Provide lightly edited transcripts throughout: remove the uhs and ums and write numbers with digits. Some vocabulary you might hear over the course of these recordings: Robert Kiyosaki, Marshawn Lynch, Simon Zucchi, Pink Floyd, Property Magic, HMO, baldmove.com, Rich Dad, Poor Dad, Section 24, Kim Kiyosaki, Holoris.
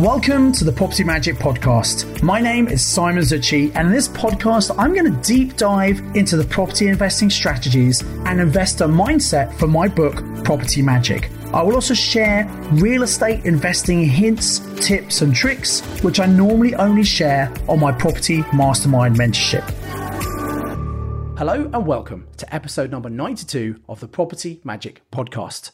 Welcome to the Property Magic podcast. My name is Simon Zucchi, and in this podcast, I'm going to deep dive into the property investing strategies and investor mindset from my book, Property Magic. I will also share real estate investing hints, tips, and tricks, which I normally only share on my Property Mastermind mentorship. Hello and welcome to episode number 92 of the Property Magic podcast.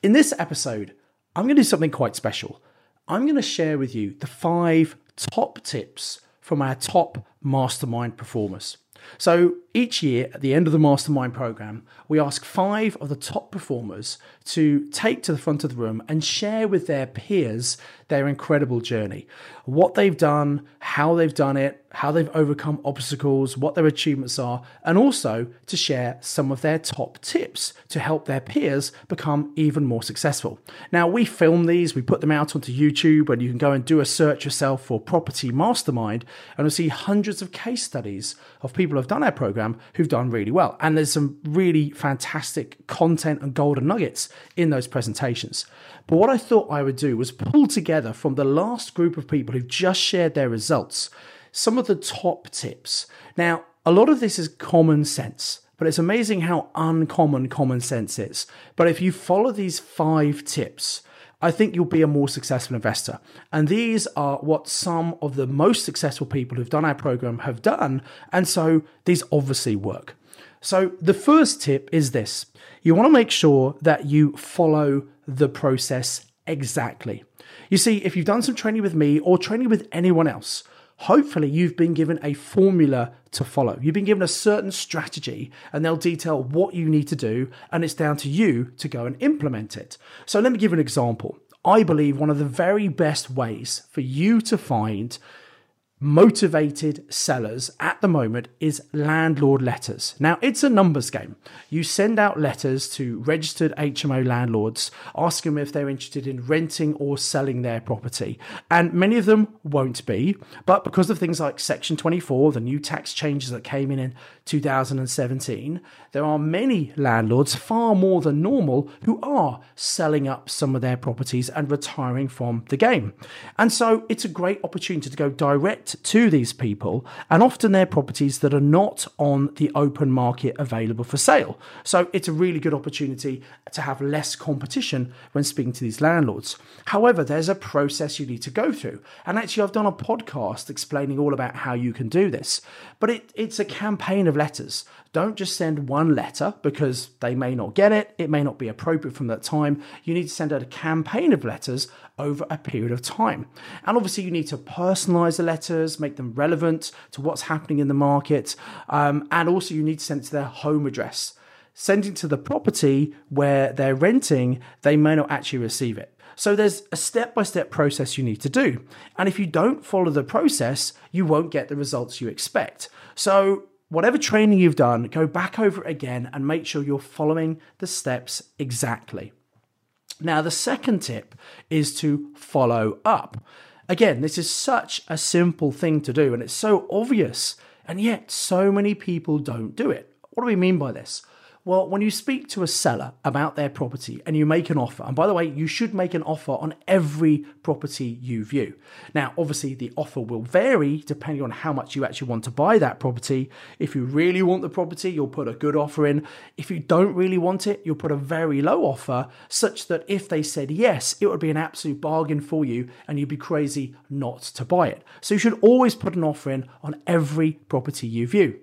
In this episode, I'm going to do something quite special. I'm going to share with you the 5 top tips from our top mastermind performers. So each year at the end of the mastermind program, we ask 5 of the top performers to take to the front of the room and share with their peers their incredible journey, what they've done, how they've done it, how they've overcome obstacles, what their achievements are, and also to share some of their top tips to help their peers become even more successful. Now, we film these, we put them out onto YouTube, and you can go and do a search yourself for Property Mastermind, and you'll see hundreds of case studies of people who've done our program who've done really well. And there's some really fantastic content and golden nuggets in those presentations. But what I thought I would do was pull together from the last group of people who've just shared their results, some of the top tips. Now, a lot of this is common sense, but it's amazing how uncommon common sense is. But if you follow these 5 tips, I think you'll be a more successful investor. And these are what some of the most successful people who've done our program have done. And so these obviously work. So the first tip is this. You want to make sure that you follow the process exactly. You see, if you've done some training with me or training with anyone else, hopefully you've been given a formula to follow. You've been given a certain strategy and they'll detail what you need to do, and it's down to you to go and implement it. So let me give an example. I believe one of the very best ways for you to find motivated sellers at the moment is landlord letters. Now, it's a numbers game. You send out letters to registered HMO landlords, ask them if they're interested in renting or selling their property. And many of them won't be, but because of things like Section 24, the new tax changes that came in 2017, there are many landlords, far more than normal, who are selling up some of their properties and retiring from the game. And so it's a great opportunity to go direct to these people, and often they're properties that are not on the open market available for sale. So it's a really good opportunity to have less competition when speaking to these landlords. However, there's a process you need to go through. And actually, I've done a podcast explaining all about how you can do this. But it's a campaign of letters. Don't just send one letter because they may not get it. It may not be appropriate from that time. You need to send out a campaign of letters over a period of time. And obviously, you need to personalize the letters, make them relevant to what's happening in the market. And also, you need to send it to their home address. Sending to the property where they're renting, they may not actually receive it. So there's a step-by-step process you need to do. And if you don't follow the process, you won't get the results you expect. So whatever training you've done, go back over it again and make sure you're following the steps exactly. Now, the second tip is to follow up. Again, this is such a simple thing to do, and it's so obvious, and yet so many people don't do it. What do we mean by this? Well, when you speak to a seller about their property and you make an offer, and by the way, you should make an offer on every property you view. Now, obviously, the offer will vary depending on how much you actually want to buy that property. If you really want the property, you'll put a good offer in. If you don't really want it, you'll put a very low offer, such that if they said yes, it would be an absolute bargain for you and you'd be crazy not to buy it. So you should always put an offer in on every property you view.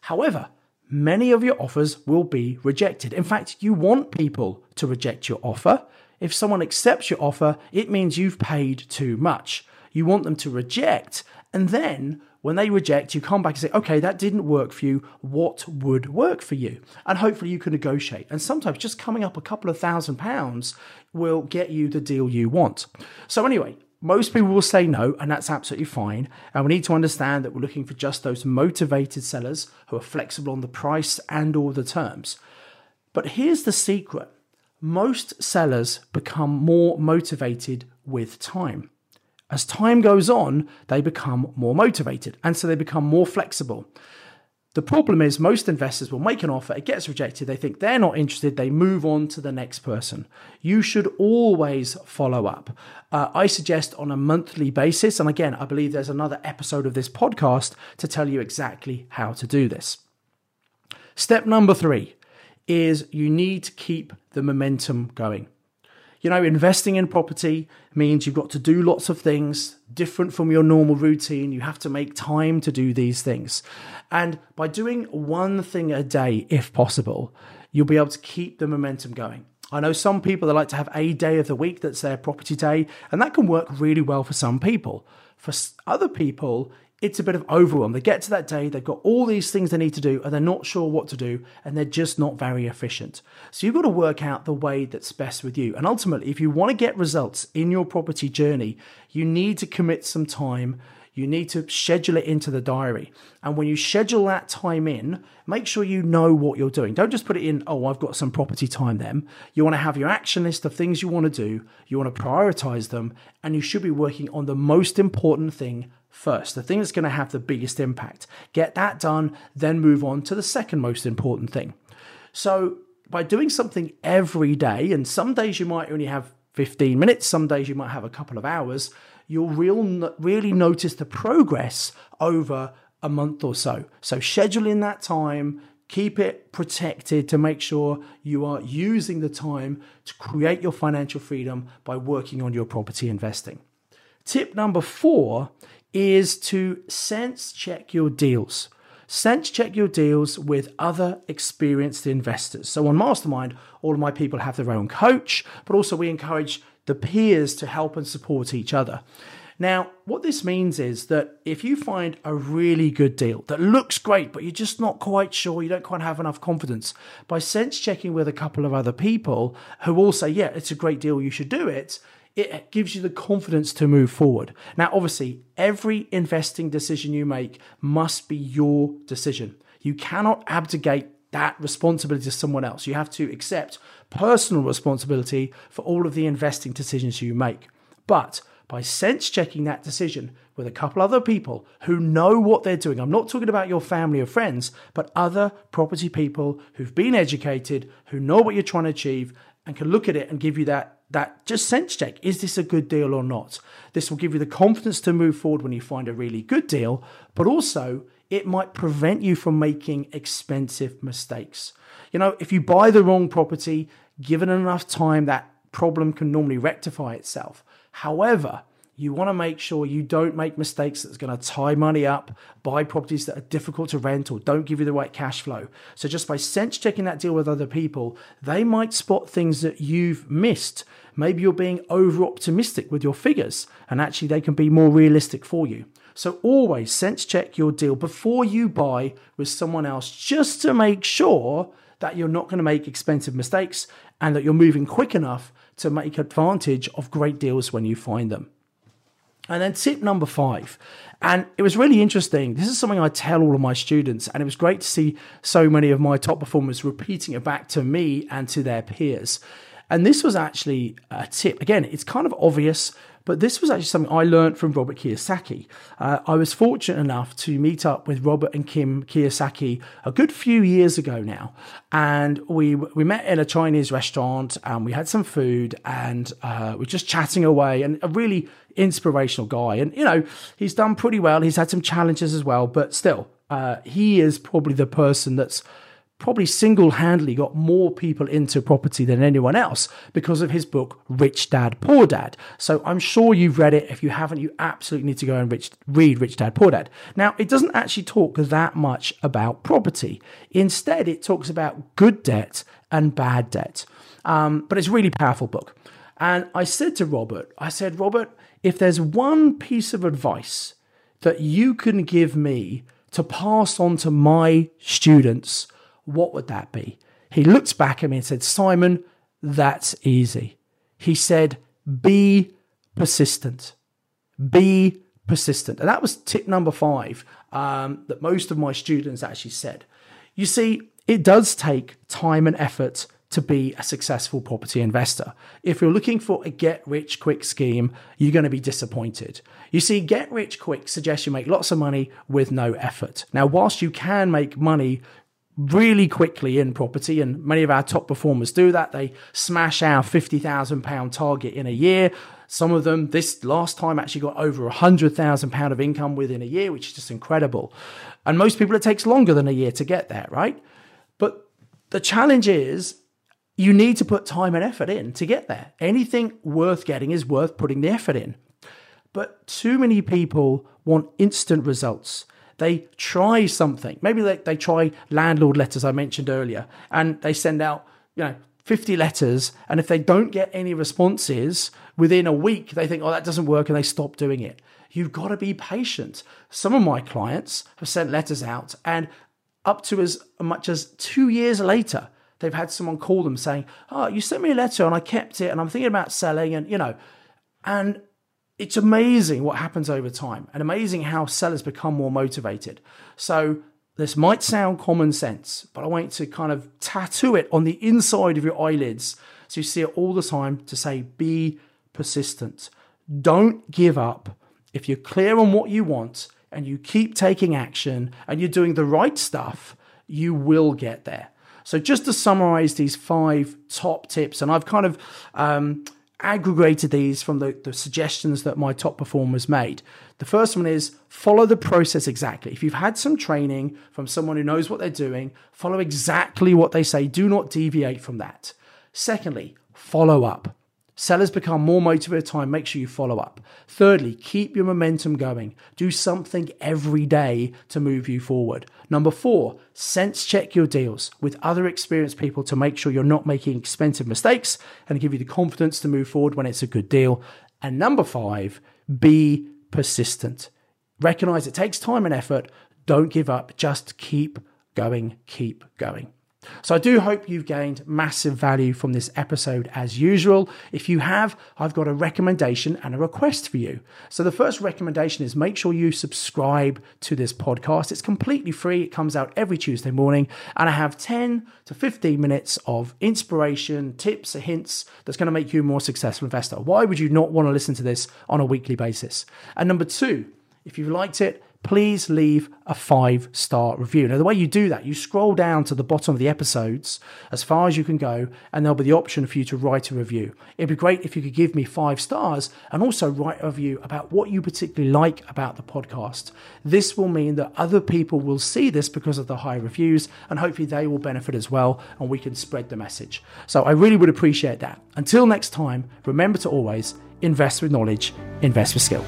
However, many of your offers will be rejected. In fact, you want people to reject your offer. If someone accepts your offer, it means you've paid too much. You want them to reject, and then when they reject, you come back and say, okay, that didn't work for you. What would work for you? And hopefully you can negotiate. And sometimes just coming up a couple of £1,000 will get you the deal you want. So anyway, most people will say no, and that's absolutely fine. And we need to understand that we're looking for just those motivated sellers who are flexible on the price and all the terms. But here's the secret. Most sellers become more motivated with time. As time goes on, they become more motivated, and so they become more flexible. The problem is most investors will make an offer, it gets rejected, they think they're not interested, they move on to the next person. You should always follow up. I suggest on a monthly basis, and again, I believe there's another episode of this podcast to tell you exactly how to do this. Step number 3 is you need to keep the momentum going. You know, investing in property means you've got to do lots of things different from your normal routine. You have to make time to do these things. And by doing one thing a day, if possible, you'll be able to keep the momentum going. I know some people that like to have a day of the week that's their property day, and that can work really well for some people. For other people, it's a bit of overwhelm. They get to that day, they've got all these things they need to do, and they're not sure what to do, and they're just not very efficient. So you've got to work out the way that's best with you. And ultimately, if you want to get results in your property journey, you need to commit some time. You need to schedule it into the diary. And when you schedule that time in, make sure you know what you're doing. Don't just put it in, oh, I've got some property time then. You want to have your action list of things you want to do. You want to prioritize them, and you should be working on the most important thing first, the thing that's going to have the biggest impact. Get that done, then move on to the second most important thing. So by doing something every day, and some days you might only have 15 minutes, some days you might have a couple of hours, you'll really notice the progress over a month or so. So schedule in that time, keep it protected to make sure you are using the time to create your financial freedom by working on your property investing. Tip number 4 is to sense check your deals. Sense check your deals with other experienced investors. So on Mastermind, all of my people have their own coach, but also we encourage the peers to help and support each other. Now, what this means is that if you find a really good deal that looks great, but you're just not quite sure, you don't quite have enough confidence, by sense checking with a couple of other people who all say, yeah, it's a great deal, you should do it, it gives you the confidence to move forward. Now, obviously, every investing decision you make must be your decision. You cannot abdicate that responsibility to someone else. You have to accept personal responsibility for all of the investing decisions you make. But by sense checking that decision with a couple other people who know what they're doing, I'm not talking about your family or friends, but other property people who've been educated, who know what you're trying to achieve, and can look at it and give you that just sense check. Is this a good deal or not? This will give you the confidence to move forward when you find a really good deal, but also it might prevent you from making expensive mistakes. You know, if you buy the wrong property, given enough time, that problem can normally rectify itself. However, you want to make sure you don't make mistakes that's going to tie money up, buy properties that are difficult to rent or don't give you the right cash flow. So just by sense checking that deal with other people, they might spot things that you've missed. Maybe you're being over optimistic with your figures, and actually they can be more realistic for you. So always sense check your deal before you buy with someone else, just to make sure that you're not going to make expensive mistakes and that you're moving quick enough to make advantage of great deals when you find them. And then tip number 5, and it was really interesting. This is something I tell all of my students, and it was great to see so many of my top performers repeating it back to me and to their peers. And this was actually a tip. Again, it's kind of obvious, but this was actually something I learned from Robert Kiyosaki. I was fortunate enough to meet up with Robert and Kim Kiyosaki a good few years ago now. And we met in a Chinese restaurant, and we had some food, and we're just chatting away, and a really inspirational guy. And, you know, he's done pretty well. He's had some challenges as well, but still, he is probably the person that's probably single-handedly got more people into property than anyone else because of his book, Rich Dad, Poor Dad. So I'm sure you've read it. If you haven't, you absolutely need to go and read Rich Dad, Poor Dad. Now, it doesn't actually talk that much about property. Instead, it talks about good debt and bad debt. But it's a really powerful book. And I said to Robert, if there's one piece of advice that you can give me to pass on to my students, what would that be? He looked back at me and said, Simon, that's easy. He said, be persistent. Be persistent. And that was tip number 5 that most of my students actually said. You see, it does take time and effort to be a successful property investor. If you're looking for a get-rich-quick scheme, you're going to be disappointed. You see, get-rich-quick suggests you make lots of money with no effort. Now, whilst you can make money really quickly in property, and many of our top performers do that, they smash our £50,000 target in a year. Some of them this last time actually got over £100,000 of income within a year, which is just incredible. And most people, it takes longer than a year to get there, right? But the challenge is you need to put time and effort in to get there. Anything worth getting is worth putting the effort in. But too many people want instant results. They try something. Maybe they try landlord letters I mentioned earlier, and they send out 50 letters, and if they don't get any responses within a week, they think, oh, that doesn't work, and they stop doing it. You've got to be patient. Some of my clients have sent letters out, and up to as much as 2 years later, they've had someone call them saying, oh, you sent me a letter, and I kept it, and I'm thinking about selling, and and it's amazing what happens over time, and amazing how sellers become more motivated. So this might sound common sense, but I want you to kind of tattoo it on the inside of your eyelids so you see it all the time, to say, be persistent. Don't give up. If you're clear on what you want and you keep taking action and you're doing the right stuff, you will get there. So just to summarize these 5 top tips, and I've kind of aggregated these from the suggestions that my top performers made. The first one is follow the process exactly. If you've had some training from someone who knows what they're doing, follow exactly what they say. Do not deviate from that. Secondly, follow up. Sellers become more motivated over time. Make sure you follow up. Thirdly, keep your momentum going. Do something every day to move you forward. Number 4, sense check your deals with other experienced people to make sure you're not making expensive mistakes and give you the confidence to move forward when it's a good deal. And number 5, be persistent. Recognize it takes time and effort. Don't give up. Just keep going. Keep going. So I do hope you've gained massive value from this episode as usual. If you have, I've got a recommendation and a request for you. So the first recommendation is make sure you subscribe to this podcast. It's completely free. It comes out every Tuesday morning, and I have 10 to 15 minutes of inspiration, tips, or hints that's going to make you a more successful investor. Why would you not want to listen to this on a weekly basis? And number 2, if you've liked it, please leave a 5-star review. Now, the way you do that, you scroll down to the bottom of the episodes as far as you can go, and there'll be the option for you to write a review. It'd be great if you could give me 5 stars and also write a review about what you particularly like about the podcast. This will mean that other people will see this because of the high reviews, and hopefully they will benefit as well, and we can spread the message. So I really would appreciate that. Until next time, remember to always invest with knowledge, invest with skill.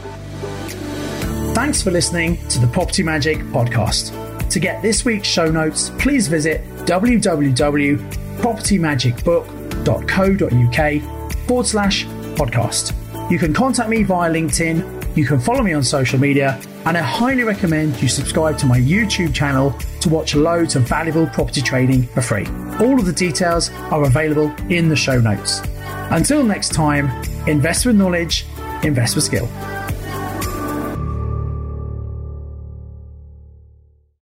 Thanks for listening to the Property Magic podcast. To get this week's show notes, please visit www.propertymagicbook.co.uk/podcast. You can contact me via LinkedIn, you can follow me on social media, and I highly recommend you subscribe to my YouTube channel to watch loads of valuable property trading for free. All of the details are available in the show notes. Until next time, invest with knowledge, invest with skill.